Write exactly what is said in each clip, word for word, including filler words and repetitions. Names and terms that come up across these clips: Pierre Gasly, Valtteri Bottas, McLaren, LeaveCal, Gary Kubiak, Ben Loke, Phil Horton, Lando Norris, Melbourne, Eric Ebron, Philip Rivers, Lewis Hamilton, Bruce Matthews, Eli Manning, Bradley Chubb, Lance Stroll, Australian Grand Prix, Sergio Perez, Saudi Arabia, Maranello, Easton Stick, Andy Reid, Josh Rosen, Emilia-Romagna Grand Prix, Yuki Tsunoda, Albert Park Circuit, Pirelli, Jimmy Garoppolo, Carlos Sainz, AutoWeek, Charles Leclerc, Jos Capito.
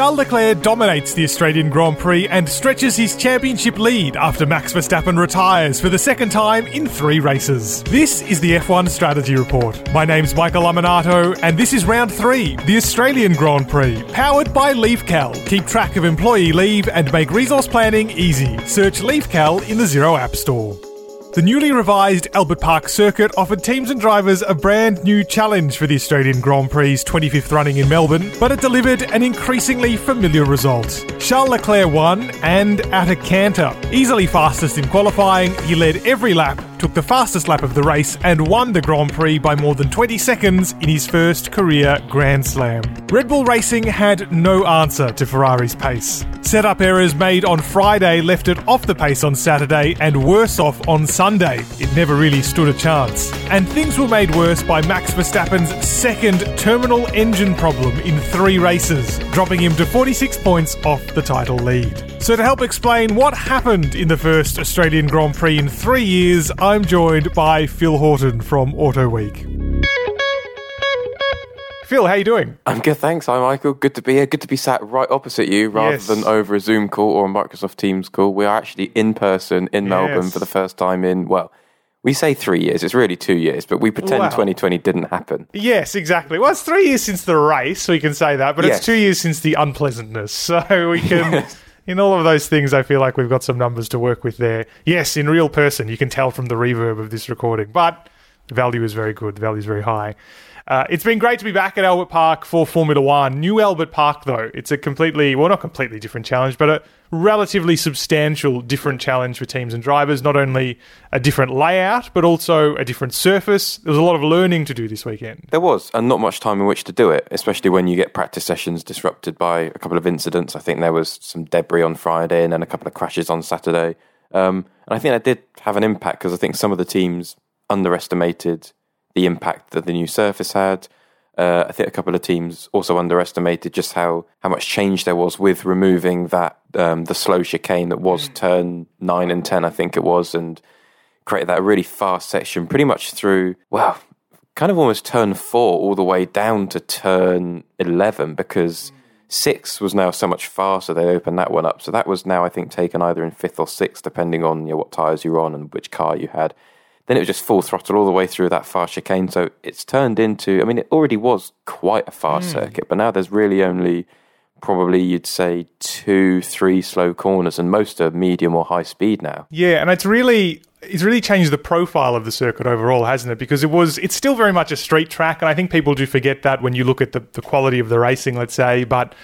Charles Leclerc dominates the Australian Grand Prix and stretches his championship lead after Max Verstappen retires for the second time in three races. This is the F one Strategy Report. My name's Michael Amanato, and this is round three, the Australian Grand Prix, powered by LeaveCal. Keep track of employee leave and make resource planning easy. Search LeaveCal in the Xero App Store. The newly revised Albert Park Circuit offered teams and drivers a brand new challenge for the Australian Grand Prix's twenty-fifth running in Melbourne, but it delivered an increasingly familiar result. Charles Leclerc won, and at a canter. Easily fastest in qualifying, he led every lap, took the fastest lap of the race, and won the Grand Prix by more than twenty seconds in his first career Grand Slam. Red Bull Racing had no answer to Ferrari's pace. Setup errors made on Friday left it off the pace on Saturday and worse off on Sunday. It never really stood a chance. And things were made worse by Max Verstappen's second terminal engine problem in three races, dropping him to forty-six points off the title lead. So to help explain what happened in the first Australian Grand Prix in three years, I'm joined by Phil Horton from AutoWeek. Phil, how are you doing? I'm good, thanks. Hi, Michael. Good to be here. Good to be sat right opposite you rather yes. than over a Zoom call or a Microsoft Teams call. We are actually in person in Melbourne yes. for the first time in, well... We say three years, it's really two years, but we pretend wow. twenty twenty didn't happen. Yes, exactly. Well, it's three years since the race, we can say that, but yes. it's two years since the unpleasantness. So we can, yes. in all of those things, I feel like we've got some numbers to work with there. Yes, in real person, you can tell from the reverb of this recording, but the value is very good, the value is very high. Uh, it's been great to be back at Albert Park for Formula One. New Albert Park, though, it's a completely, well, not completely different challenge, but a relatively substantial different challenge for teams and drivers. Not only a different layout, but also a different surface. There was a lot of learning to do this weekend. There was, and not much time in which to do it, especially when you get practice sessions disrupted by a couple of incidents. I think there was some debris on Friday and then a couple of crashes on Saturday. Um, and I think that did have an impact because I think some of the teams underestimated the impact that the new surface had. Uh, I think a couple of teams also underestimated just how, how much change there was with removing that um, the slow chicane that was mm. turn nine and ten, I think it was, and created that really fast section pretty much through, wow, kind of almost turn four all the way down to turn eleven because mm. six was now so much faster. They opened that one up. So that was now, I think, taken either in fifth or sixth, depending on you know, what tyres you were on and which car you had. Then it was just full throttle all the way through that fast chicane. So it's turned into, I mean, it already was quite a fast mm. circuit, but now there's really only probably, you'd say, two, three slow corners, and most are medium or high speed now. Yeah, and it's really... It's really changed the profile of the circuit overall, hasn't it? Because it was, it's still very much a street track, and I think people do forget that when you look at the, the quality of the racing, let's say, but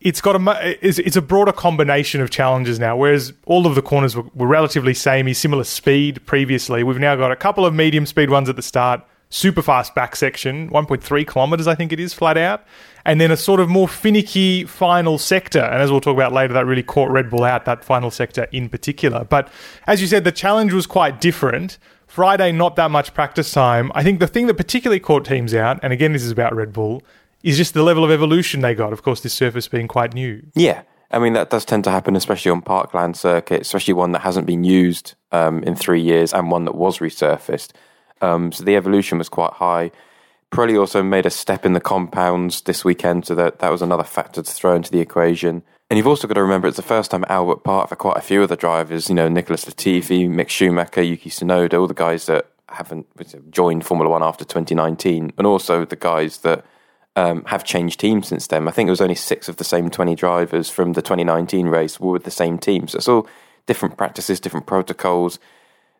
it's got a, it's, it's a broader combination of challenges now, whereas all of the corners were, were relatively samey, similar speed previously. We've now got a couple of medium speed ones at the start, super fast back section, one point three kilometres, I think it is, flat out, and then a sort of more finicky final sector. And as we'll talk about later, that really caught Red Bull out, that final sector in particular. But as you said, the challenge was quite different. Friday, not that much practice time. I think the thing that particularly caught teams out, and again, this is about Red Bull, is just the level of evolution they got. Of course, this surface being quite new. Yeah. I mean, that does tend to happen, especially on parkland circuits, especially one that hasn't been used um, in three years and one that was resurfaced. Um, so the evolution was quite high. Pirelli also made a step in the compounds this weekend, so that, that was another factor to throw into the equation. And you've also got to remember it's the first time at Albert Park for quite a few of the drivers, you know, Nicholas Latifi, Mick Schumacher, Yuki Tsunoda, all the guys that haven't joined Formula One after twenty nineteen, and also the guys that um, have changed teams since then. I think it was only six of the same twenty drivers from the twenty nineteen race were with the same team. So it's all different practices, different protocols,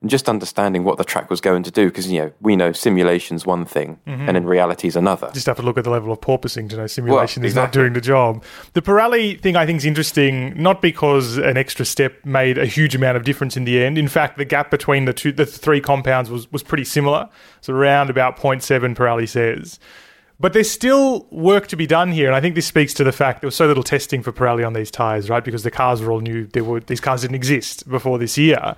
and just understanding what the track was going to do, because, you know, we know simulation's one thing mm-hmm. and in reality is another. Just have to look at the level of porpoising to know simulation well, exactly. is not doing the job. The Pirelli thing I think is interesting, not because an extra step made a huge amount of difference in the end. In fact, the gap between the two, the three compounds was, was pretty similar. So around about zero point seven, Pirelli says. But there's still work to be done here, and I think this speaks to the fact there was so little testing for Pirelli on these tyres, right? Because the cars were all new. They were, these cars didn't exist before this year.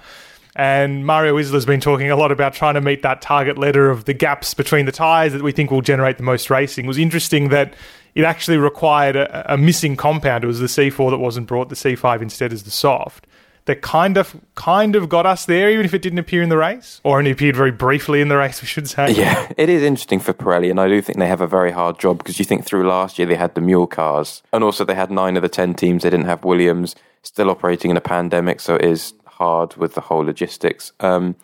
And Mario Isler's been talking a lot about trying to meet that target letter of the gaps between the tyres that we think will generate the most racing. It was interesting that it actually required a, a missing compound. It was the C four that wasn't brought, the C five instead is the soft. that kind of kind of got us there, even if it didn't appear in the race, or only appeared very briefly in the race, we should say. Yeah, it is interesting for Pirelli, and I do think they have a very hard job, because you think through last year they had the mule cars, and also they had nine of the ten teams. They didn't have Williams, still operating in a pandemic, so it is hard with the whole logistics. Um,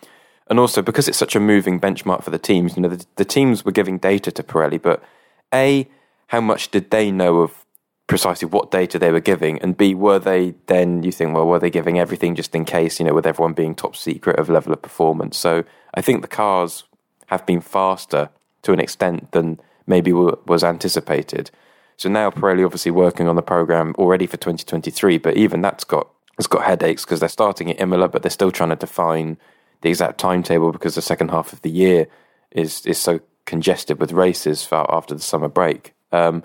and also, because it's such a moving benchmark for the teams, you know, the, the teams were giving data to Pirelli, but A, how much did they know of precisely what data they were giving, and B, were they then, you think, well, were they giving everything just in case, you know, with everyone being top secret of level of performance? So I think the cars have been faster to an extent than maybe w- was anticipated. So now Pirelli obviously working on the program already for twenty twenty-three, but even that's got it's got headaches, because they're starting at Imola, but they're still trying to define the exact timetable, because the second half of the year is is so congested with races for after the summer break. Um,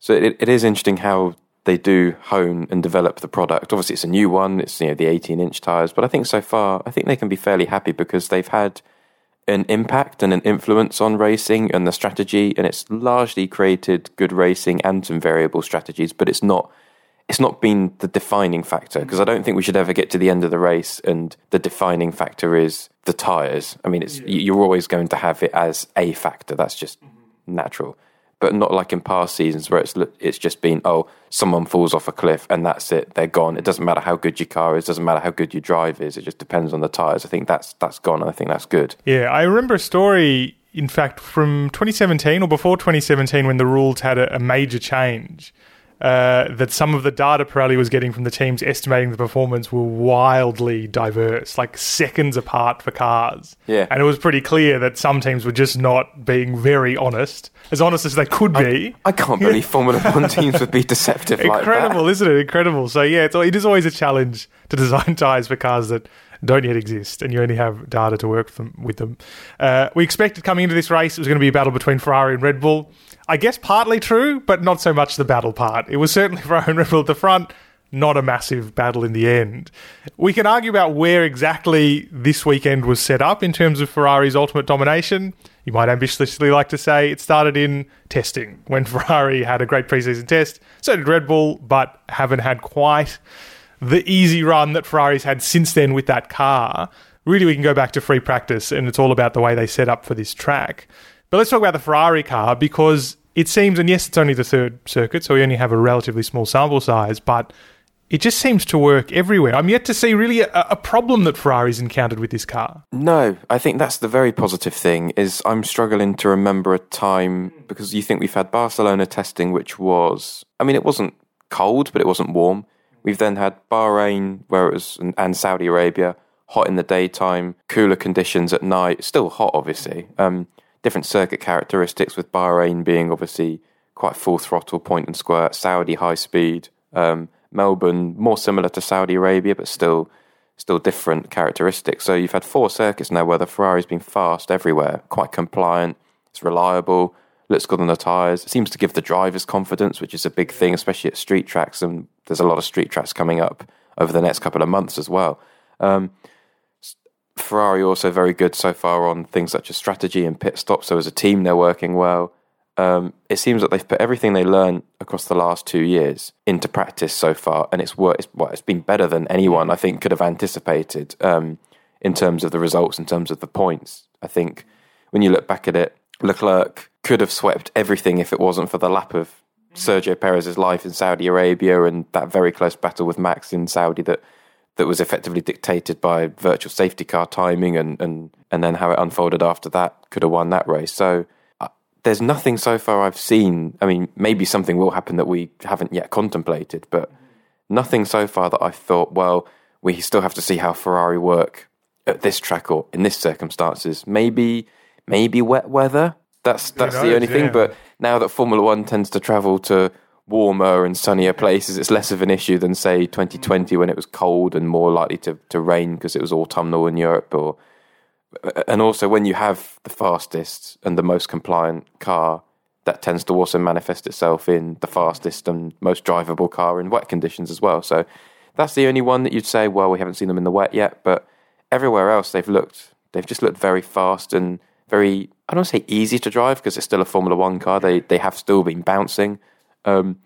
so it, it is interesting how they do hone and develop the product. Obviously, it's a new one. It's, you know, the eighteen-inch tyres, but I think so far, I think they can be fairly happy, because they've had an impact and an influence on racing and the strategy, and it's largely created good racing and some variable strategies, but it's not it's not been the defining factor, because I don't think we should ever get to the end of the race and the defining factor is the tyres. I mean, it's yeah. you're always going to have it as a factor. That's just mm-hmm. natural. But not like in past seasons where it's it's just been, oh, someone falls off a cliff and that's it, they're gone. It doesn't matter how good your car is, doesn't matter how good your drive is, it just depends on the tyres. I think that's that's gone, and I think that's good. Yeah, I remember a story, in fact, from twenty seventeen or before twenty seventeen when the rules had a, a major change, uh, that some of the data Pirelli was getting from the teams estimating the performance were wildly diverse, like seconds apart for cars. Yeah. And it was pretty clear that some teams were just not being very honest, as honest as they could be. I, I can't believe Formula One teams would be deceptive like Incredible, that. Incredible, isn't it? Incredible. So, yeah, it's, it is always a challenge to design tyres for cars that don't yet exist, and you only have data to work from, with them. Uh, we expected coming into this race it was going to be a battle between Ferrari and Red Bull. I guess partly true, but not so much the battle part. It was certainly Ferrari and Red Bull at the front, not a massive battle in the end. We can argue about where exactly this weekend was set up in terms of Ferrari's ultimate domination. You might ambitiously like to say it started in testing, when Ferrari had a great preseason test. So did Red Bull, but haven't had quite the easy run that Ferrari's had since then with that car. Really, we can go back to free practice, and it's all about the way they set up for this track. But let's talk about the Ferrari car, because it seems, and yes, it's only the third circuit, so we only have a relatively small sample size, but it just seems to work everywhere. I'm yet to see really a, a problem that Ferrari's encountered with this car. No, I think that's the very positive thing, is I'm struggling to remember a time, because you think we've had Barcelona testing, which was, I mean, it wasn't cold, but it wasn't warm. We've then had Bahrain, where it was, and Saudi Arabia, hot in the daytime, cooler conditions at night, still hot, obviously. Um, different circuit characteristics, with Bahrain being obviously quite full throttle, point and squirt, Saudi high speed, um, Melbourne more similar to Saudi Arabia, but still still different characteristics. So you've had four circuits now where the Ferrari's been fast everywhere, quite compliant, it's reliable, looks good on the tyres. It seems to give the drivers confidence, which is a big thing, especially at street tracks. And there's a lot of street tracks coming up over the next couple of months as well. Um, Ferrari also very good so far on things such as strategy and pit stops. So as a team, they're working well. Um, it seems that they've put everything they learned across the last two years into practice so far, and it's worked. It's, well, it's been better than anyone, I think, could have anticipated um, in terms of the results, in terms of the points. I think when you look back at it, Leclerc could have swept everything if it wasn't for the lap of Sergio Perez's life in Saudi Arabia and that very close battle with Max in Saudi that that was effectively dictated by virtual safety car timing, and, and, and then how it unfolded after that could have won that race. So uh, there's nothing so far I've seen. I mean, maybe something will happen that we haven't yet contemplated, but nothing so far that I thought, well, we still have to see how Ferrari work at this track or in this circumstances. Maybe maybe wet weather. That's that's knows, the only thing, yeah. But now that Formula One tends to travel to warmer and sunnier places, it's less of an issue than, say, twenty twenty when it was cold and more likely to, to rain because it was autumnal in Europe. Or And also when you have the fastest and the most compliant car, that tends to also manifest itself in the fastest and most drivable car in wet conditions as well. So that's the only one that you'd say, well, we haven't seen them in the wet yet, but everywhere else they've looked, they've just looked very fast and very, I don't say easy to drive because it's still a Formula One car. They they have still been bouncing, um,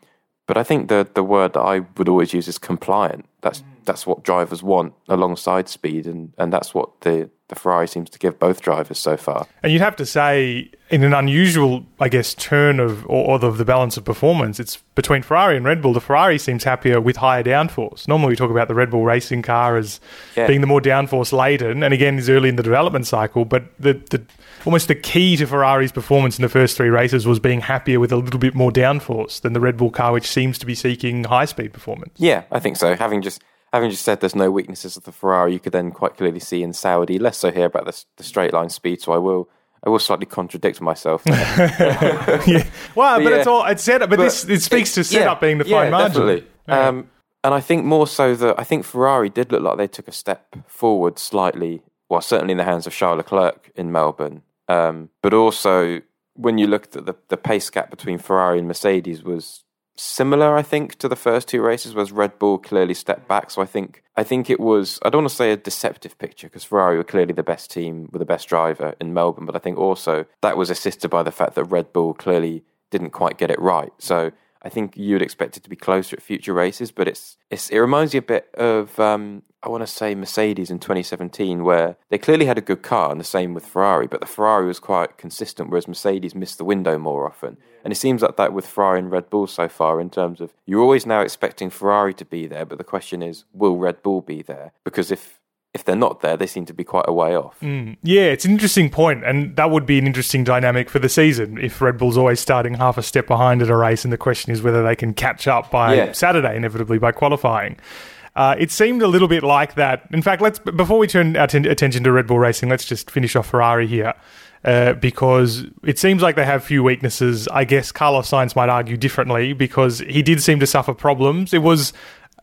But I think the the word that I would always use is compliant. That's mm. that's what drivers want alongside speed, and, and that's what the, the Ferrari seems to give both drivers so far. And you'd have to say, in an unusual, I guess, turn of or, or the, the balance of performance, it's between Ferrari and Red Bull. The Ferrari seems happier with higher downforce. Normally we talk about the Red Bull racing car as yeah. being the more downforce laden, and again is early in the development cycle, but the, the almost the key to Ferrari's performance in the first three races was being happier with a little bit more downforce than the Red Bull car, which seems to be seeking high-speed performance. Yeah, I think so. Having just having just said there's no weaknesses of the Ferrari, you could then quite clearly see in Saudi, less so here about the, the straight-line speed, so I will... I will slightly contradict myself. yeah. Well, but, but yeah. it's all it's set up. But, but this it speaks to setup yeah, being the fine yeah, margin. Definitely. Yeah. Um, and I think more so that I think Ferrari did look like they took a step forward slightly. Well, certainly in the hands of Charles Leclerc in Melbourne, um, but also when you looked at the, the pace gap between Ferrari and Mercedes was similar, I think, to the first two races, whereas Red Bull clearly stepped back. So I think I think it was, I don't want to say a deceptive picture, because Ferrari were clearly the best team with the best driver in Melbourne, but I think also that was assisted by the fact that Red Bull clearly didn't quite get it right. So I think you'd expect it to be closer at future races, but it's, it's it reminds you a bit of, um, I want to say Mercedes in twenty seventeen, where they clearly had a good car, and the same with Ferrari, but the Ferrari was quite consistent, whereas Mercedes missed the window more often. Yeah. And it seems like that with Ferrari and Red Bull so far, in terms of you're always now expecting Ferrari to be there, but the question is, will Red Bull be there? Because if if they're not there, they seem to be quite a way off. Mm, yeah, it's an interesting point, and that would be an interesting dynamic for the season if Red Bull's always starting half a step behind at a race, and the question is whether they can catch up by yeah. Saturday, inevitably, by qualifying. Uh, it seemed a little bit like that. In fact, let's before we turn our ten- attention to Red Bull Racing, let's just finish off Ferrari here uh, because it seems like they have few weaknesses. I guess Carlos Sainz might argue differently because he did seem to suffer problems. It was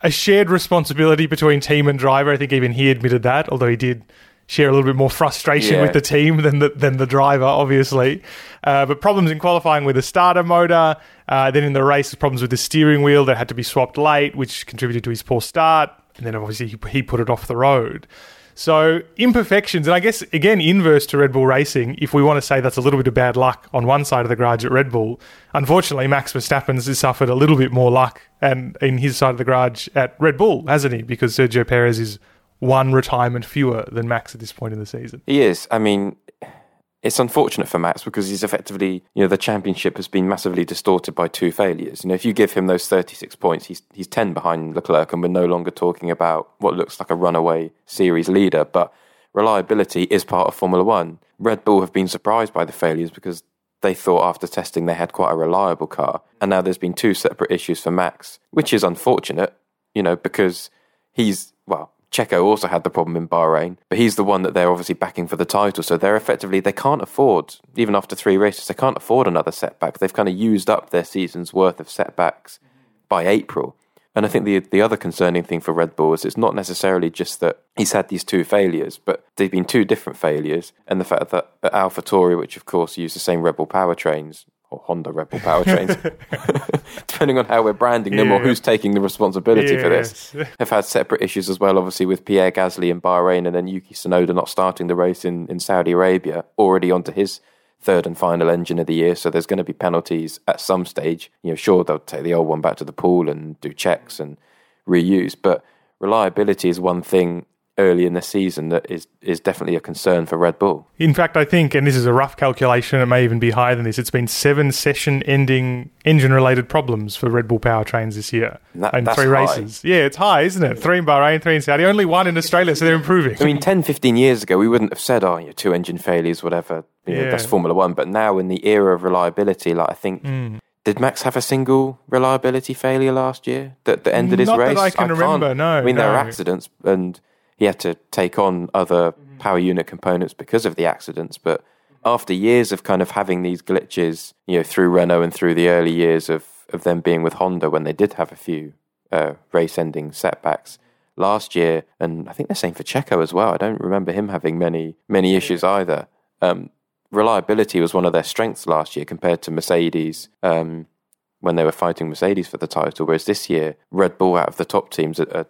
a shared responsibility between team and driver. I think even he admitted that, although he did share a little bit more frustration yeah. with the team than the, than the driver, obviously. Uh, but problems in qualifying with the starter motor. Uh, then in the race, problems with the steering wheel that had to be swapped late, which contributed to his poor start. And then obviously he, he put it off the road. So imperfections, and I guess, again, inverse to Red Bull Racing, if we want to say that's a little bit of bad luck on one side of the garage at Red Bull, unfortunately, Max Verstappen's has suffered a little bit more luck and in his side of the garage at Red Bull, hasn't he? Because Sergio Perez is one retirement fewer than Max at this point in the season. He is. I mean, it's unfortunate for Max because he's effectively, you know, the championship has been massively distorted by two failures. You know, if you give him those thirty-six points, he's he's ten behind Leclerc, and we're no longer talking about what looks like a runaway series leader. But reliability is part of Formula One. Red Bull have been surprised by the failures because they thought after testing they had quite a reliable car. And now there's been two separate issues for Max, which is unfortunate, you know, because he's, well, Checo also had the problem in Bahrain, but he's the one that they're obviously backing for the title. So they're effectively, they can't afford, even after three races, they can't afford another setback. They've kind of used up their season's worth of setbacks by April. And I think the the other concerning thing for Red Bull is it's not necessarily just that he's had these two failures, but they've been two different failures. And the fact that at AlphaTauri, which of course use the same Red Bull powertrains, or Honda Red Bull powertrains, depending on how we're branding them yeah. or who's taking the responsibility yes. for this, have had separate issues as well, obviously with Pierre Gasly in Bahrain and then Yuki Tsunoda not starting the race in, in Saudi Arabia, already onto his third and final engine of the year. So there's going to be penalties at some stage. You know, sure, they'll take the old one back to the pool and do checks and reuse, but reliability is one thing early in the season that is is definitely a concern for Red Bull. In fact, I think, and this is a rough calculation, it may even be higher than this, it's been seven session-ending engine-related problems for Red Bull powertrains this year that, in three high. races. Yeah, it's high, isn't it? Three in Bahrain, three in Saudi, only one in Australia, so they're improving. I mean, ten, fifteen years ago, we wouldn't have said, oh, you know, two engine failures, whatever, you know, yeah. that's Formula One, but now in the era of reliability, like I think... Mm. Did Max have a single reliability failure last year that, that ended his Not race? Not that I can I remember, no. I mean, no. there were accidents and... He had to take on other power unit components because of the accidents. But after years of kind of having these glitches, you know, through Renault and through the early years of, of them being with Honda when they did have a few uh, race-ending setbacks last year, and I think they're saying for Checo as well. I don't remember him having many, many issues either. Um, reliability was one of their strengths last year compared to Mercedes um, when they were fighting Mercedes for the title, whereas this year, Red Bull out of the top teams are, are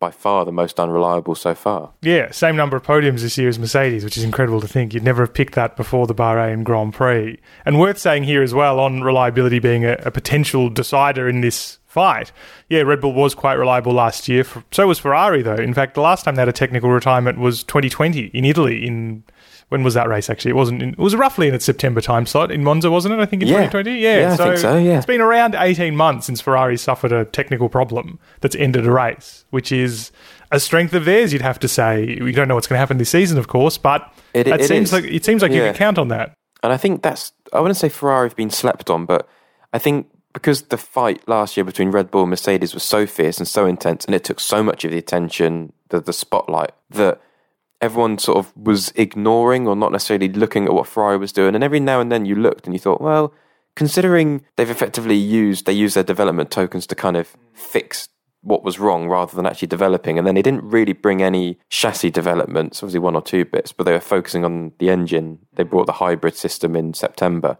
by far the most unreliable so far. Yeah, same number of podiums this year as Mercedes, which is incredible to think. You'd never have picked that before the Bahrain Grand Prix. And worth saying here as well, on reliability being a, a potential decider in this fight. Yeah, Red Bull was quite reliable last year. So was Ferrari, though. In fact, the last time they had a technical retirement was twenty twenty in Italy in... When was that race, actually? It wasn't. In, it was roughly in its September time slot in Monza, wasn't it? I think in yeah. twenty twenty? Yeah, yeah so I think so, yeah. It's been around eighteen months since Ferrari suffered a technical problem that's ended a race, which is a strength of theirs, you'd have to say. You don't know what's going to happen this season, of course, but it, it, it seems is. like it seems like yeah. you can count on that. And I think that's... I wouldn't say Ferrari have been slept on, but I think because the fight last year between Red Bull and Mercedes was so fierce and so intense, and it took so much of the attention, the, the spotlight, that... everyone sort of was ignoring or not necessarily looking at what Ferrari was doing. And every now and then you looked and you thought, well, considering they've effectively used, they used their development tokens to kind of fix what was wrong rather than actually developing. And then they didn't really bring any chassis developments, obviously one or two bits, but they were focusing on the engine. They brought the hybrid system in September.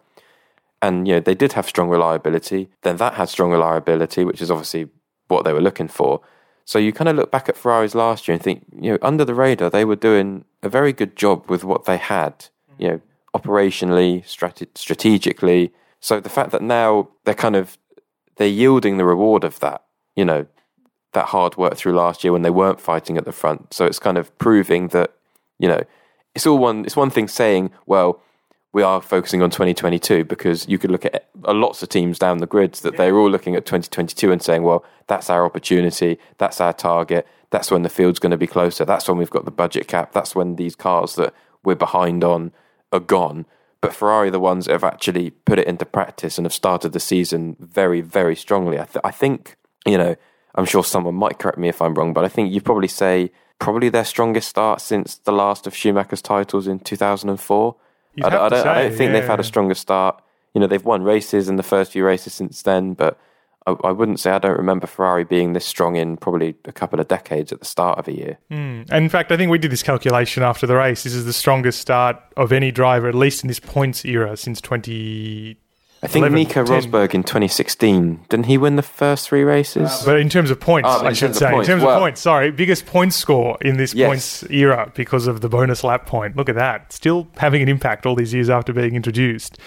And, you know, they did have strong reliability. Then that had strong reliability, which is obviously what they were looking for. So you kind of look back at Ferraris last year and think, you know, under the radar, they were doing a very good job with what they had, you know, operationally, strate- strategically. So the fact that now they're kind of, they're yielding the reward of that, you know, that hard work through last year when they weren't fighting at the front. So it's kind of proving that, you know, it's all one, it's one thing saying, well, we are focusing on twenty twenty-two, because you could look at lots of teams down the grids that yeah. they're all looking at twenty twenty-two and saying, well, that's our opportunity, that's our target, that's when the field's going to be closer, that's when we've got the budget cap, that's when these cars that we're behind on are gone. But Ferrari are the ones that have actually put it into practice and have started the season very, very strongly. I, th- I think, you know, I'm sure someone might correct me if I'm wrong, but I think you probably say probably their strongest start since the last of Schumacher's titles in two thousand four. I don't, I, don't, say, I don't think yeah. they've had a stronger start. You know, they've won races in the first few races since then, but I, I wouldn't say I don't remember Ferrari being this strong in probably a couple of decades at the start of a year. Mm. And in fact, I think we did this calculation after the race. This is the strongest start of any driver, at least in this points era, since twenty. I think eleven, Nico ten. Rosberg in twenty sixteen, didn't he win the first three races? Uh, but in terms of points, oh, I should say. Points. In terms well, of points, sorry. Biggest points score in this yes. points era because of the bonus lap point. Look at that. Still having an impact all these years after being introduced.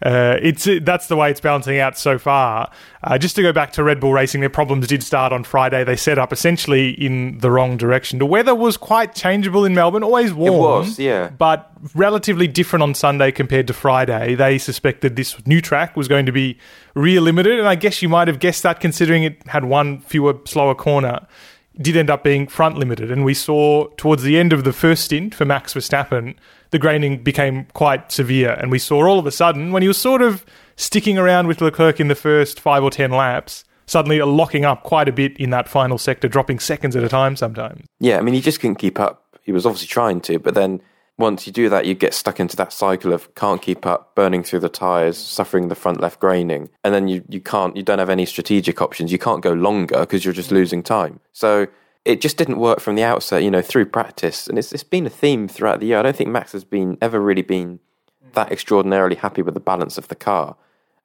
Uh, it's it, that's the way it's balancing out so far. Uh, just to go back to Red Bull Racing, their problems did start on Friday. They set up essentially in the wrong direction. The weather was quite changeable in Melbourne, always warm. It was, yeah. But relatively different on Sunday compared to Friday. They suspected this new track was going to be rear limited, and I guess you might have guessed that considering it had one fewer, slower corner. Did end up being front limited, and we saw towards the end of the first stint for Max Verstappen, the graining became quite severe, and we saw all of a sudden, when he was sort of sticking around with Leclerc in the first five or ten laps, suddenly locking up quite a bit in that final sector, dropping seconds at a time sometimes. Yeah, I mean, he just couldn't keep up. He was obviously trying to, but then once you do that, you get stuck into that cycle of can't keep up, burning through the tyres, suffering the front left graining, and then you, you can't, you don't have any strategic options. You can't go longer because you're just losing time. So it just didn't work from the outset, you know, through practice. And it's it's been a theme throughout the year. I don't think Max has been ever really been that extraordinarily happy with the balance of the car.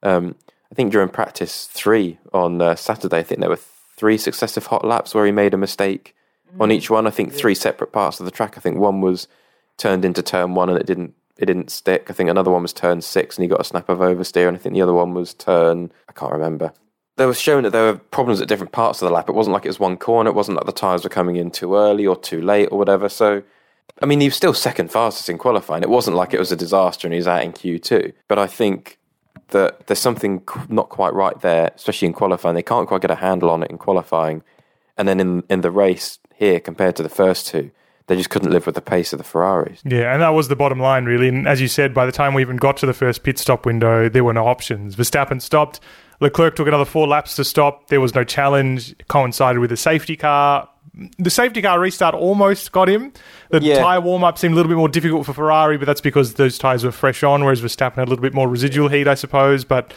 Um, I think during practice three on uh, Saturday, I think there were three successive hot laps where he made a mistake on each one. I think three separate parts of the track. I think one was turned into turn one and it didn't it didn't stick. I think another one was turn six and he got a snap of oversteer, and I think the other one was turn, I can't remember. There was shown that there were problems at different parts of the lap. It wasn't like it was one corner, it wasn't like the tyres were coming in too early or too late or whatever. So, I mean, he was still second fastest in qualifying. It wasn't like it was a disaster and he was out in Q two. But I think that there's something not quite right there, especially in qualifying. They can't quite get a handle on it in qualifying. And then in in the race here, compared to the first two, they just couldn't live with the pace of the Ferraris. Yeah, and that was the bottom line, really. And as you said, by the time we even got to the first pit stop window, there were no options. Verstappen stopped. Leclerc took another four laps to stop. There was no challenge. It coincided with a safety car. The safety car restart almost got him. The yeah. tyre warm-up seemed a little bit more difficult for Ferrari, but that's because those tyres were fresh on, whereas Verstappen had a little bit more residual heat, I suppose. But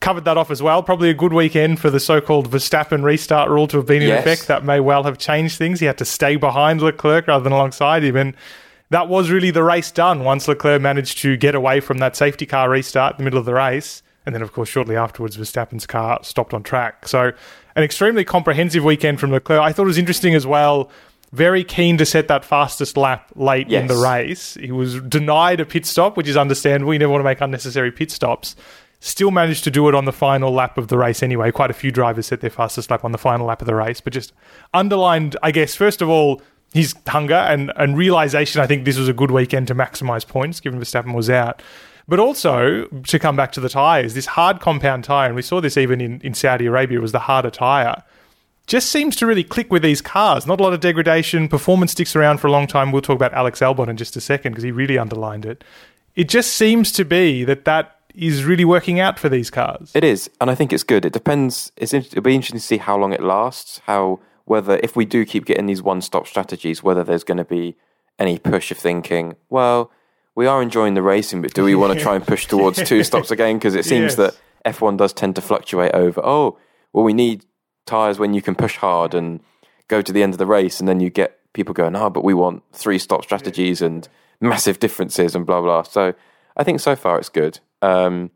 covered that off as well. Probably a good weekend for the so-called Verstappen restart rule to have been in yes. effect. That may well have changed things. He had to stay behind Leclerc rather than alongside him. And that was really the race done once Leclerc managed to get away from that safety car restart in the middle of the race. And then, of course, shortly afterwards, Verstappen's car stopped on track. So an extremely comprehensive weekend from Leclerc. I thought it was interesting as well. Very keen to set that fastest lap late yes. in the race. He was denied a pit stop, which is understandable. You never want to make unnecessary pit stops. Still managed to do it on the final lap of the race anyway. Quite a few drivers set their fastest lap on the final lap of the race. But just underlined, I guess, first of all, his hunger and, and realisation. I think this was a good weekend to maximise points, given Verstappen was out. But also, to come back to the tyres, this hard compound tyre, and we saw this even in, in Saudi Arabia, it was the harder tyre, just seems to really click with these cars. Not a lot of degradation. Performance sticks around for a long time. We'll talk about Alex Albon in just a second because he really underlined it. It just seems to be that that is really working out for these cars. It is, and I think it's good. It depends. It's, it'll be interesting to see how long it lasts, how whether if we do keep getting these one-stop strategies, whether there's going to be any push of thinking, well, we are enjoying the racing, but do we yeah. want to try and push towards two stops again? Because it seems yes. that F one does tend to fluctuate over, oh, well, we need tyres when you can push hard and go to the end of the race, and then you get people going, oh, but we want three-stop strategies yeah. and massive differences and blah, blah. So I think so far it's good. Um,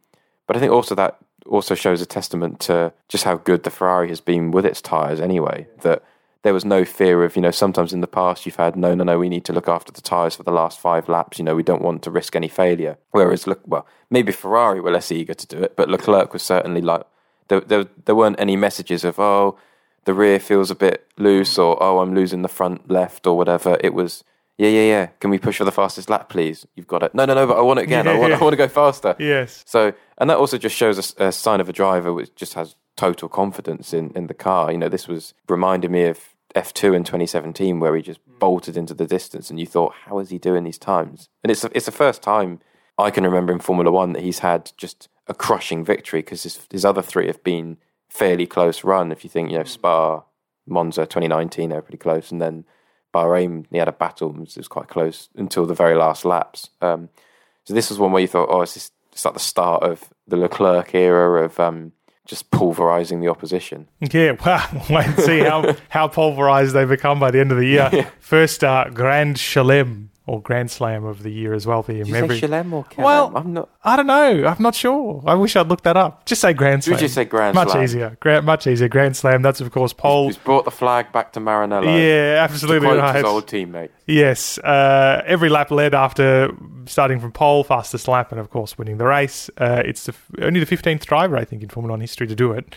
but I think also that also shows a testament to just how good the Ferrari has been with its tyres anyway, that there was no fear of, you know, sometimes in the past you've had, no, no, no, we need to look after the tyres for the last five laps. You know, we don't want to risk any failure. Whereas, look, well, maybe Ferrari were less eager to do it, but Leclerc was certainly like, there, there, there weren't any messages of, oh, the rear feels a bit loose or, oh, I'm losing the front left or whatever. It was, yeah, yeah, yeah, can we push for the fastest lap, please? You've got it. No, no, no, but I want it again. Yeah, I, want, yeah. I want to go faster. Yes. So, and that also just shows a, a sign of a driver which just has total confidence in, in the car. You know, this was reminding me of F two in twenty seventeen, where he just bolted into the distance and you thought, how is he doing these times? And it's a, it's the first time I can remember in Formula One that he's had just a crushing victory, because his, his other three have been fairly close run. If you think, you know, Spa, Monza twenty nineteen, they were pretty close, and then Bahrain, he had a battle, it was, it was quite close until the very last laps. Um, so this was one where you thought, oh, it's, just, it's like the start of the Leclerc era of... Um, just pulverising the opposition. Yeah, wow. Wait and see how, how pulverised they become by the end of the year. Yeah. First uh, Grand Chelem, or Grand Slam of the year as well for him. Did you Every... say Chelem or Chelem? Well, I'm not... I don't know. I'm not sure. I wish I'd looked that up. Just say Grand Slam. You just say Grand much Slam. Much easier. Grand, much easier. Grand Slam, that's of course Paul. He's brought the flag back to Maranello. Yeah, absolutely to right. His old teammate. Yes. Uh, every lap led after... starting from pole, fastest lap, and of course winning the race. Uh, it's the f- only the fifteenth driver, I think, in Formula One history to do it.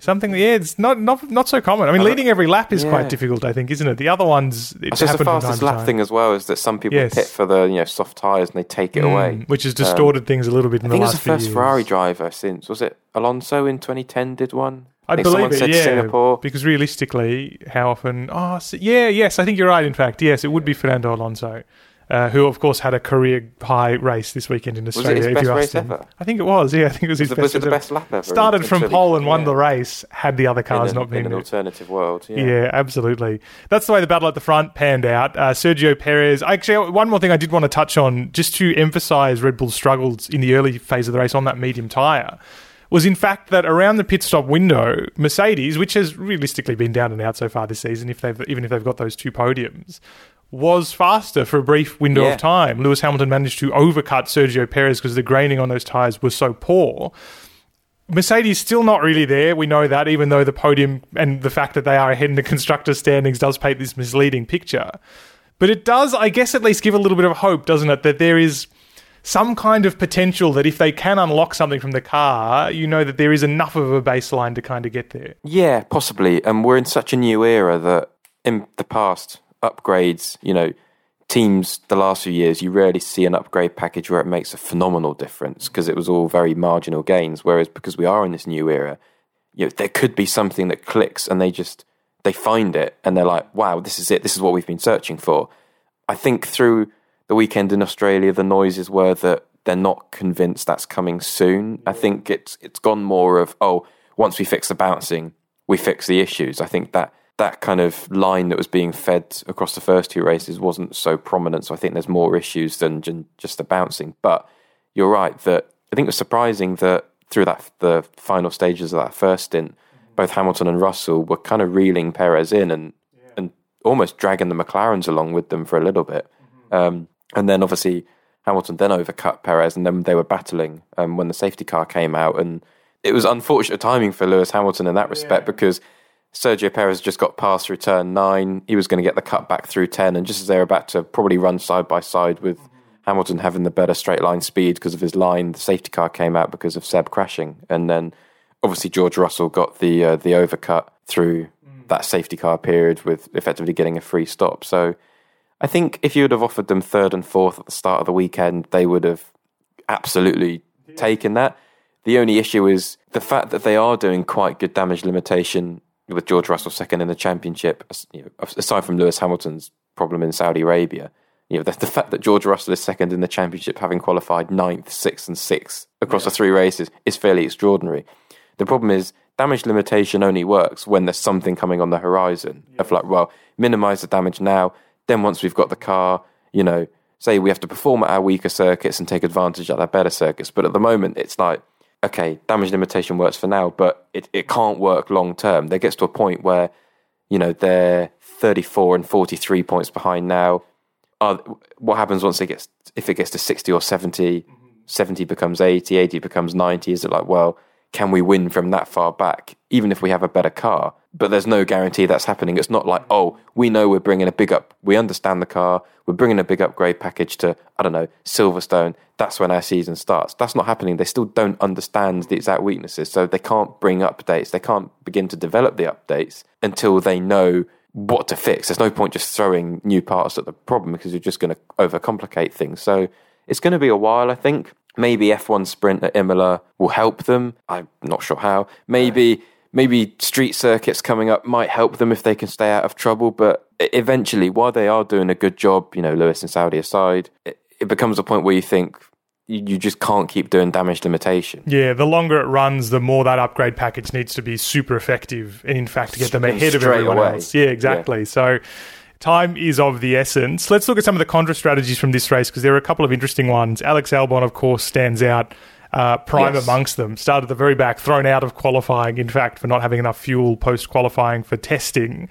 Something, yeah, it's not not not so common. I mean, leading every lap is yeah. quite difficult, I think, isn't it? The other ones, it it's happened. The fastest lap thing as well is that some people yes. pit for the you know soft tyres and they take it mm, away, which has distorted um, things a little bit. In I think the last it's the first years. Ferrari driver since was it Alonso in twenty ten did one. I, I think believe it, said yeah, Singapore. Because realistically, how often? Oh, so, yeah, yes, I think you're right. In fact, yes, it would be Fernando Alonso. Uh, who, of course, had a career-high race this weekend in Australia. Was it his best race ever? I think it was, yeah. I think it was his best lap ever. Started from pole and won the race, had the other cars not been there. In an alternative world, yeah. Yeah, absolutely. That's the way the battle at the front panned out. Uh, Sergio Perez... Actually, one more thing I did want to touch on, just to emphasise Red Bull's struggles in the early phase of the race on that medium tyre, was in fact that around the pit stop window, Mercedes, which has realistically been down and out so far this season, if they've even if they've got those two podiums... was faster for a brief window yeah. of time. Lewis Hamilton managed to overcut Sergio Perez because the graining on those tyres was so poor. Mercedes still not really there. We know that, even though the podium and the fact that they are ahead in the constructors' standings does paint this misleading picture. But it does, I guess, at least give a little bit of hope, doesn't it, that there is some kind of potential that if they can unlock something from the car, you know that there is enough of a baseline to kind of get there. Yeah, possibly. And we're in such a new era that in the past... upgrades, you know, teams the last few years, you rarely see an upgrade package where it makes a phenomenal difference because it was all very marginal gains. Whereas because we are in this new era, you know, there could be something that clicks and they just, they find it and they're like, wow, this is it. This is what we've been searching for. I think through the weekend in Australia, the noises were that they're not convinced that's coming soon. I think it's it's gone more of, oh, once we fix the bouncing, we fix the issues. I think that that kind of line that was being fed across the first two races wasn't so prominent. So I think there's more issues than just the bouncing. But you're right that I think it was surprising that through that the final stages of that first stint, both Hamilton and Russell were kind of reeling Perez in and yeah. and almost dragging the McLarens along with them for a little bit. Mm-hmm. Um, and then obviously Hamilton then overcut Perez, and then they were battling um, when the safety car came out. And it was unfortunate timing for Lewis Hamilton in that respect, yeah. because Sergio Perez just got passed through turn nine. He was going to get the cut back through ten, and just as they were about to probably run side by side with Hamilton having the better straight line speed because of his line, the safety car came out because of Seb crashing. And then obviously George Russell got the uh, the overcut through that safety car period, with effectively getting a free stop. So I think if you would have offered them third and fourth at the start of the weekend, they would have absolutely yeah. taken that. The only issue is the fact that they are doing quite good damage limitation with George Russell second in the championship, you know, aside from Lewis Hamilton's problem in Saudi Arabia. You know, the, the fact that George Russell is second in the championship, having qualified ninth, sixth, and sixth across yeah. the three races, is fairly extraordinary. The problem is damage limitation only works when there's something coming on the horizon yeah. of like, well, minimise the damage now. Then once we've got the car, you know, say we have to perform at our weaker circuits and take advantage at our better circuits. But at the moment, it's like, okay, damage limitation works for now, but it, it can't work long term. There gets to a point where, you know, they're thirty-four and forty-three points behind now. Uh, what happens once it gets, if it gets to sixty or seventy, mm-hmm. seventy becomes eighty, eighty becomes ninety? Is it like, well, can we win from that far back, even if we have a better car? But there's no guarantee that's happening. It's not like, oh, we know we're bringing a big up, we understand the car, we're bringing a big upgrade package to, I don't know, Silverstone, that's when our season starts. That's not happening. They still don't understand the exact weaknesses, so they can't bring updates. They can't begin to develop the updates until they know what to fix. There's no point just throwing new parts at the problem, because you're just going to overcomplicate things. So it's going to be a while, I think. Maybe F one Sprint at Imola will help them. I'm not sure how. Maybe right. maybe street circuits coming up might help them if they can stay out of trouble. But eventually, while they are doing a good job, you know, Lewis and Saudi aside, it, it becomes a point where you think you, you just can't keep doing damage limitation. Yeah, the longer it runs, the more that upgrade package needs to be super effective, and in fact, to get them ahead of everyone away. Else. Yeah, exactly. Yeah. So time is of the essence. Let's look at some of the contra strategies from this race, because there are a couple of interesting ones. Alex Albon, of course, stands out uh, prime yes. amongst them. Started at the very back, thrown out of qualifying, in fact, for not having enough fuel post-qualifying for testing.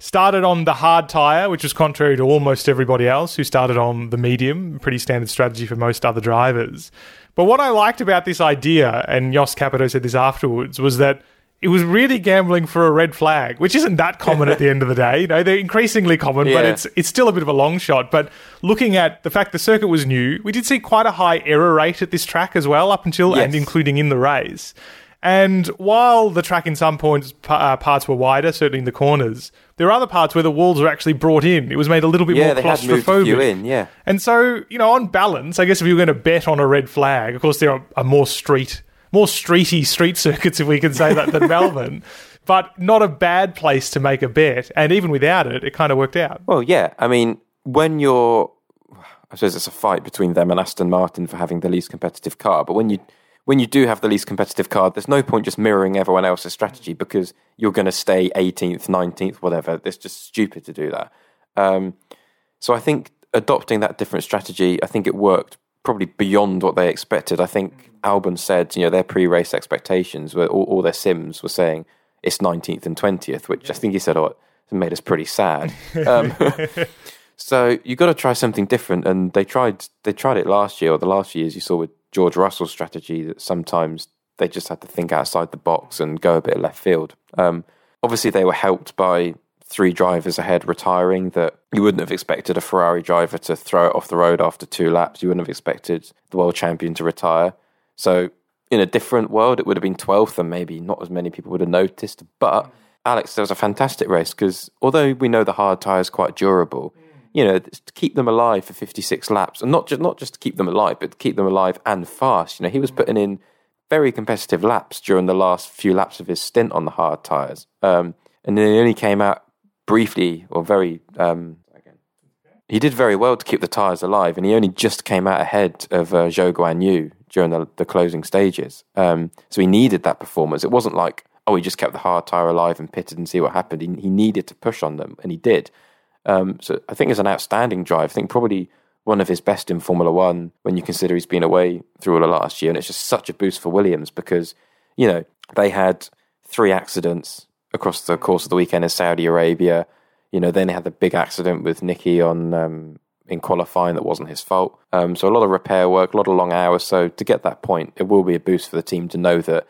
Started on the hard tyre, which was contrary to almost everybody else who started on the medium. Pretty standard strategy for most other drivers. But what I liked about this idea, and Jos Capito said this afterwards, was that it was really gambling for a red flag, which isn't that common at the end of the day. You know, they're increasingly common, yeah. but it's it's still a bit of a long shot. But looking at the fact the circuit was new, we did see quite a high error rate at this track as well, up until yes. and including in the race. And while the track in some points uh, parts were wider, certainly in the corners, there are other parts where the walls were actually brought in. It was made a little bit yeah, more claustrophobic. Yeah, they had moved you in, yeah. And so, you know, on balance, I guess if you were going to bet on a red flag, of course there are, are more street... more streety street circuits, if we can say that, than Melbourne, but not a bad place to make a bet. And even without it, it kind of worked out. Well, yeah. I mean, when you're... I suppose it's a fight between them and Aston Martin for having the least competitive car, but when you when you do have the least competitive car, there's no point just mirroring everyone else's strategy, because you're going to stay eighteenth, nineteenth, whatever. It's just stupid to do that. Um, so I think adopting that different strategy, I think it worked probably beyond what they expected. I think Albon said, you know, their pre-race expectations were all, all their sims were saying it's nineteenth and twentieth, which I think he said, oh, it made us pretty sad. Um, so you got to try something different, and they tried they tried it last year, or the last years you saw with George Russell's strategy, that sometimes they just had to think outside the box and go a bit left field. Um, obviously they were helped by three drivers ahead retiring, that you wouldn't have expected a Ferrari driver to throw it off the road after two laps. You wouldn't have expected the world champion to retire. So in a different world, it would have been twelfth, and maybe not as many people would have noticed. But Alex, there was a fantastic race, because although we know the hard tyre is quite durable, you know, to keep them alive for fifty-six laps, and not just not just to keep them alive, but to keep them alive and fast. You know, he was putting in very competitive laps during the last few laps of his stint on the hard tyres, um, and then he only came out briefly, or very, um, he did very well to keep the tyres alive, and he only just came out ahead of uh, Zhou Guanyu during the, the closing stages. Um, so he needed that performance. It wasn't like, oh, he just kept the hard tyre alive and pitted and see what happened. He, he needed to push on them, and he did. Um, so I think it's an outstanding drive. I think probably one of his best in Formula One, when you consider he's been away through all the last year, and it's just such a boost for Williams, because, you know, they had three accidents across the course of the weekend in Saudi Arabia. You know, then they had the big accident with Nicky on um, in qualifying that wasn't his fault. Um, so a lot of repair work, a lot of long hours. So to get that point, it will be a boost for the team to know that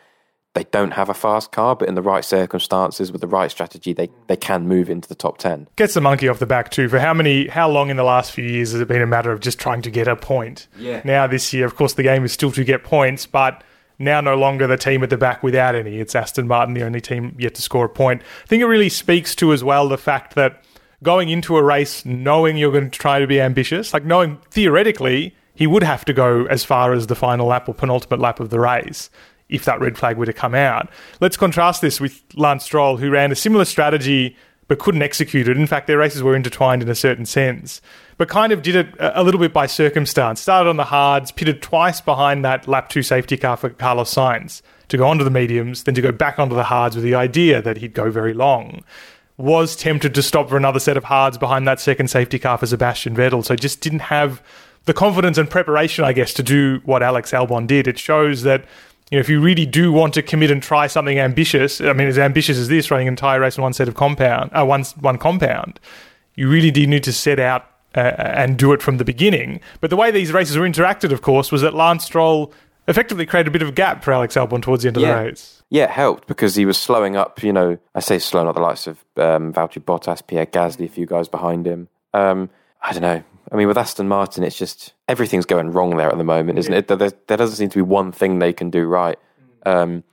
they don't have a fast car, but in the right circumstances, with the right strategy, they, they can move into the top ten. Gets the monkey off the back too. For how many, how long in the last few years has it been a matter of just trying to get a point? Yeah. Now this year, of course, the game is still to get points, but now no longer the team at the back without any. It's Aston Martin, the only team yet to score a point. I think it really speaks to as well the fact that going into a race knowing you're going to try to be ambitious, like knowing theoretically he would have to go as far as the final lap or penultimate lap of the race if that red flag were to come out. Let's contrast this with Lance Stroll, who ran a similar strategy but couldn't execute it. In fact, their races were intertwined in a certain sense, but kind of did it a little bit by circumstance. Started on the hards, pitted twice behind that lap two safety car for Carlos Sainz to go onto the mediums, then to go back onto the hards with the idea that he'd go very long. Was tempted to stop for another set of hards behind that second safety car for Sebastian Vettel, so just didn't have the confidence and preparation, I guess, to do what Alex Albon did. It shows that, you know, if you really do want to commit and try something ambitious, I mean, as ambitious as this, running an entire race in one set of compound, uh, one, one compound, you really do need to set out uh, and do it from the beginning. But the way these races were interacted, of course, was that Lance Stroll effectively created a bit of a gap for Alex Albon towards the end of yeah. the race. Yeah, it helped because he was slowing up, you know, I say slowing up the likes of um, Valtteri Bottas, Pierre Gasly, a few guys behind him. Um, I don't know. I mean, with Aston Martin, it's just everything's going wrong there at the moment, isn't it? There, there doesn't seem to be one thing they can do right. Um,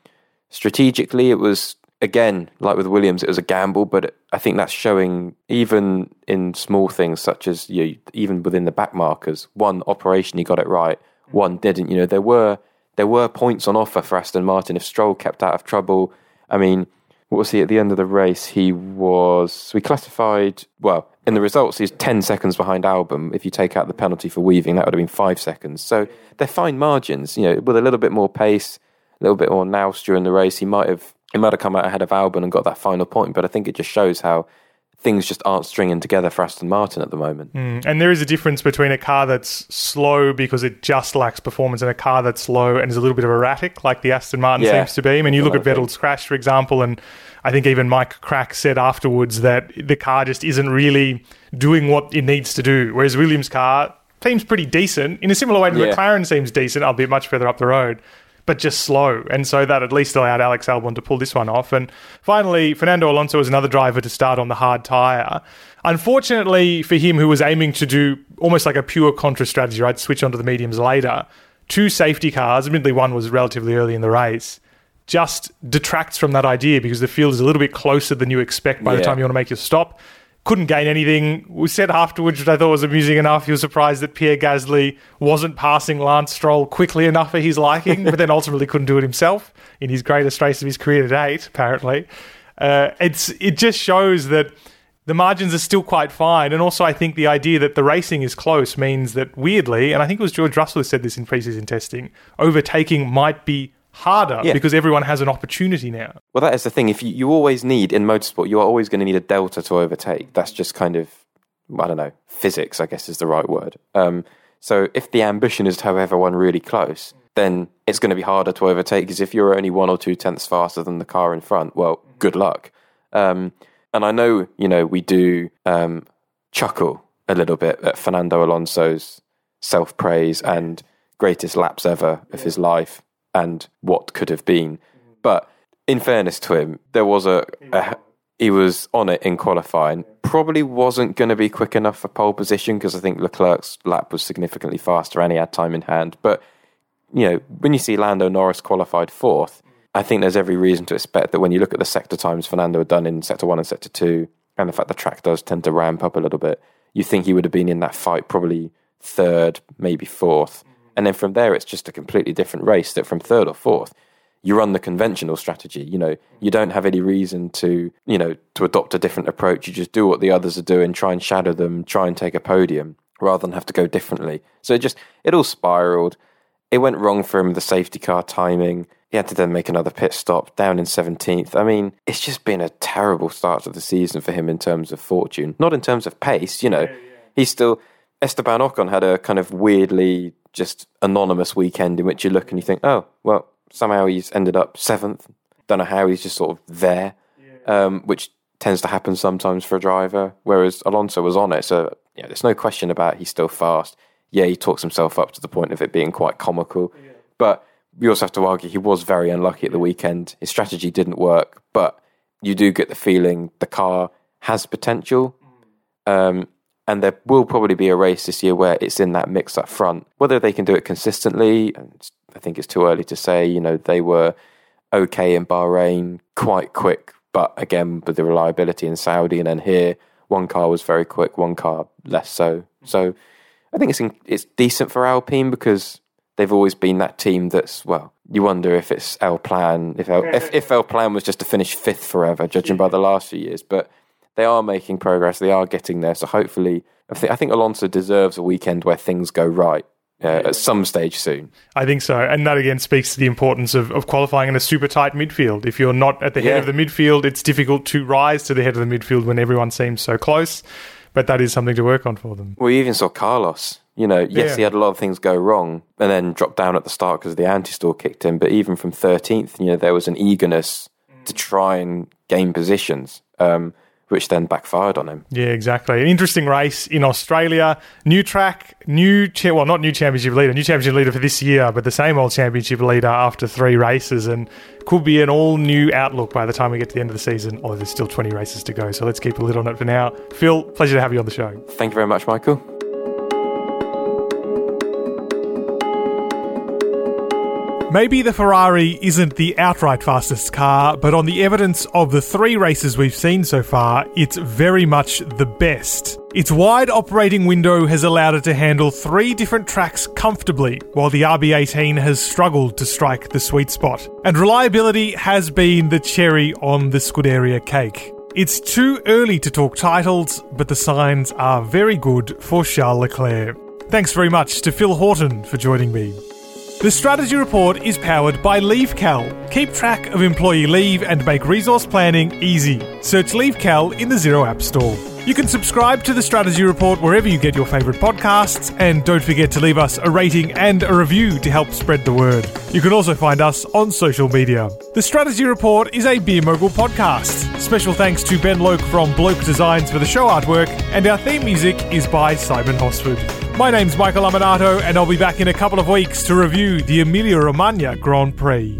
strategically, it was, again, like with Williams, it was a gamble, but I think that's showing even in small things such as, you know, even within the back markers. One operation, he got it right. One didn't. You know, there were there were points on offer for Aston Martin if Stroll kept out of trouble. I mean, what was he at the end of the race? He was, we classified, well, in the results, he's ten seconds behind Albon. If you take out the penalty for weaving, that would have been five seconds. So they're fine margins, you know, with a little bit more pace, a little bit more nous during the race. He might have he might have come out ahead of Albon and got that final point. But I think it just shows how things just aren't stringing together for Aston Martin at the moment. Mm, and there is a difference between a car that's slow because it just lacks performance and a car that's slow and is a little bit of erratic, like the Aston Martin yeah. seems to be. I mean, you look at Vettel's crash, for example, and I think even Mike Crack said afterwards that the car just isn't really doing what it needs to do, whereas Williams' car seems pretty decent, in a similar way to yeah. McLaren seems decent, albeit much further up the road, but just slow. And so that at least allowed Alex Albon to pull this one off. And finally, Fernando Alonso was another driver to start on the hard tyre. Unfortunately for him, who was aiming to do almost like a pure contra strategy, right, switch onto the mediums later, two safety cars, admittedly one was relatively early in the race, just detracts from that idea because the field is a little bit closer than you expect by yeah. the time you want to make your stop. Couldn't gain anything. We said afterwards, which I thought was amusing enough, he was surprised that Pierre Gasly wasn't passing Lance Stroll quickly enough for his liking, but then ultimately couldn't do it himself in his greatest race of his career to date, apparently. Uh, it's It just shows that the margins are still quite fine. And also, I think the idea that the racing is close means that, weirdly, and I think it was George Russell who said this in preseason testing, overtaking might be harder yeah. because everyone has an opportunity now. Well, that is the thing. If you, you always need, in motorsport, you are always going to need a delta to overtake. That's just kind of, I don't know, physics, I guess is the right word. Um, so if the ambition is to have everyone really close, then it's going to be harder to overtake because if you're only one or two tenths faster than the car in front, well, good luck. Um, and I know, you know, we do um, chuckle a little bit at Fernando Alonso's self-praise and greatest laps ever of his life and what could have been. But in fairness to him, there was a, a he was on it in qualifying, probably wasn't going to be quick enough for pole position because I think Leclerc's lap was significantly faster and he had time in hand. But, you know, when you see Lando Norris qualified fourth, I think there's every reason to expect that when you look at the sector times Fernando had done in sector one and sector two, and the fact the track does tend to ramp up a little bit, you think he would have been in that fight probably third, maybe fourth. And then from there, it's just a completely different race that from third or fourth, you run the conventional strategy. You know, you don't have any reason to, you know, to adopt a different approach. You just do what the others are doing, try and shadow them, try and take a podium rather than have to go differently. So it just, it all spiraled. It went wrong for him, the safety car timing. He had to then make another pit stop down in seventeenth. I mean, it's just been a terrible start to the season for him in terms of fortune, not in terms of pace, you know. Yeah, yeah. He's still, Esteban Ocon had a kind of weirdly just anonymous weekend in which you look and you think, oh, well, somehow he's ended up seventh. Don't know how, he's just sort of there, yeah. um, which tends to happen sometimes for a driver, whereas Alonso was on it. So you know, there's no question about he's still fast. Yeah, he talks himself up to the point of it being quite comical. Yeah. But you also have to argue he was very unlucky at the weekend. His strategy didn't work, but you do get the feeling the car has potential. Um, and there will probably be a race this year where it's in that mix up front. Whether they can do it consistently, I think it's too early to say. You know, they were okay in Bahrain, quite quick, but again, with the reliability in Saudi, and then here, one car was very quick, one car less so. So I think it's in, it's decent for Alpine because they've always been that team that's, well, you wonder if it's El Plan, if El, if, if El Plan was just to finish fifth forever, judging by the last few years. But they are making progress. They are getting there. So hopefully, I think, I think Alonso deserves a weekend where things go right uh, at some stage soon. I think so. And that again speaks to the importance of, of qualifying in a super tight midfield. If you're not at the head yeah. of the midfield, it's difficult to rise to the head of the midfield when everyone seems so close. But that is something to work on for them. We even saw Carlos. You know, yes, yeah. he had a lot of things go wrong and then dropped down at the start because the anti-stall kicked in. But even from thirteenth, you know, there was an eagerness mm. to try and gain positions. Um which then backfired on him. Yeah, exactly. An interesting race in Australia. New track, new... Cha- well, not new championship leader. New championship leader for this year, but the same old championship leader after three races, and could be an all-new outlook by the time we get to the end of the season. Oh, there's still twenty races to go, so let's keep a lid on it for now. Phil, pleasure to have you on the show. Thank you very much, Michael. Maybe the Ferrari isn't the outright fastest car, but on the evidence of the three races we've seen so far, it's very much the best. Its wide operating window has allowed it to handle three different tracks comfortably, while the R B eighteen has struggled to strike the sweet spot. And reliability has been the cherry on the Scuderia cake. It's too early to talk titles, but the signs are very good for Charles Leclerc. Thanks very much to Phil Horton for joining me. The Strategy Report is powered by LeaveCal. Keep track of employee leave and make resource planning easy. Search LeaveCal in the Xero App Store. You can subscribe to The Strategy Report wherever you get your favourite podcasts, and don't forget to leave us a rating and a review to help spread the word. You can also find us on social media. The Strategy Report is a Beer Mogul podcast. Special thanks to Ben Loke from Bloke Designs for the show artwork, and our theme music is by Simon Hosford. My name's Michael Amanato, and I'll be back in a couple of weeks to review the Emilia-Romagna Grand Prix.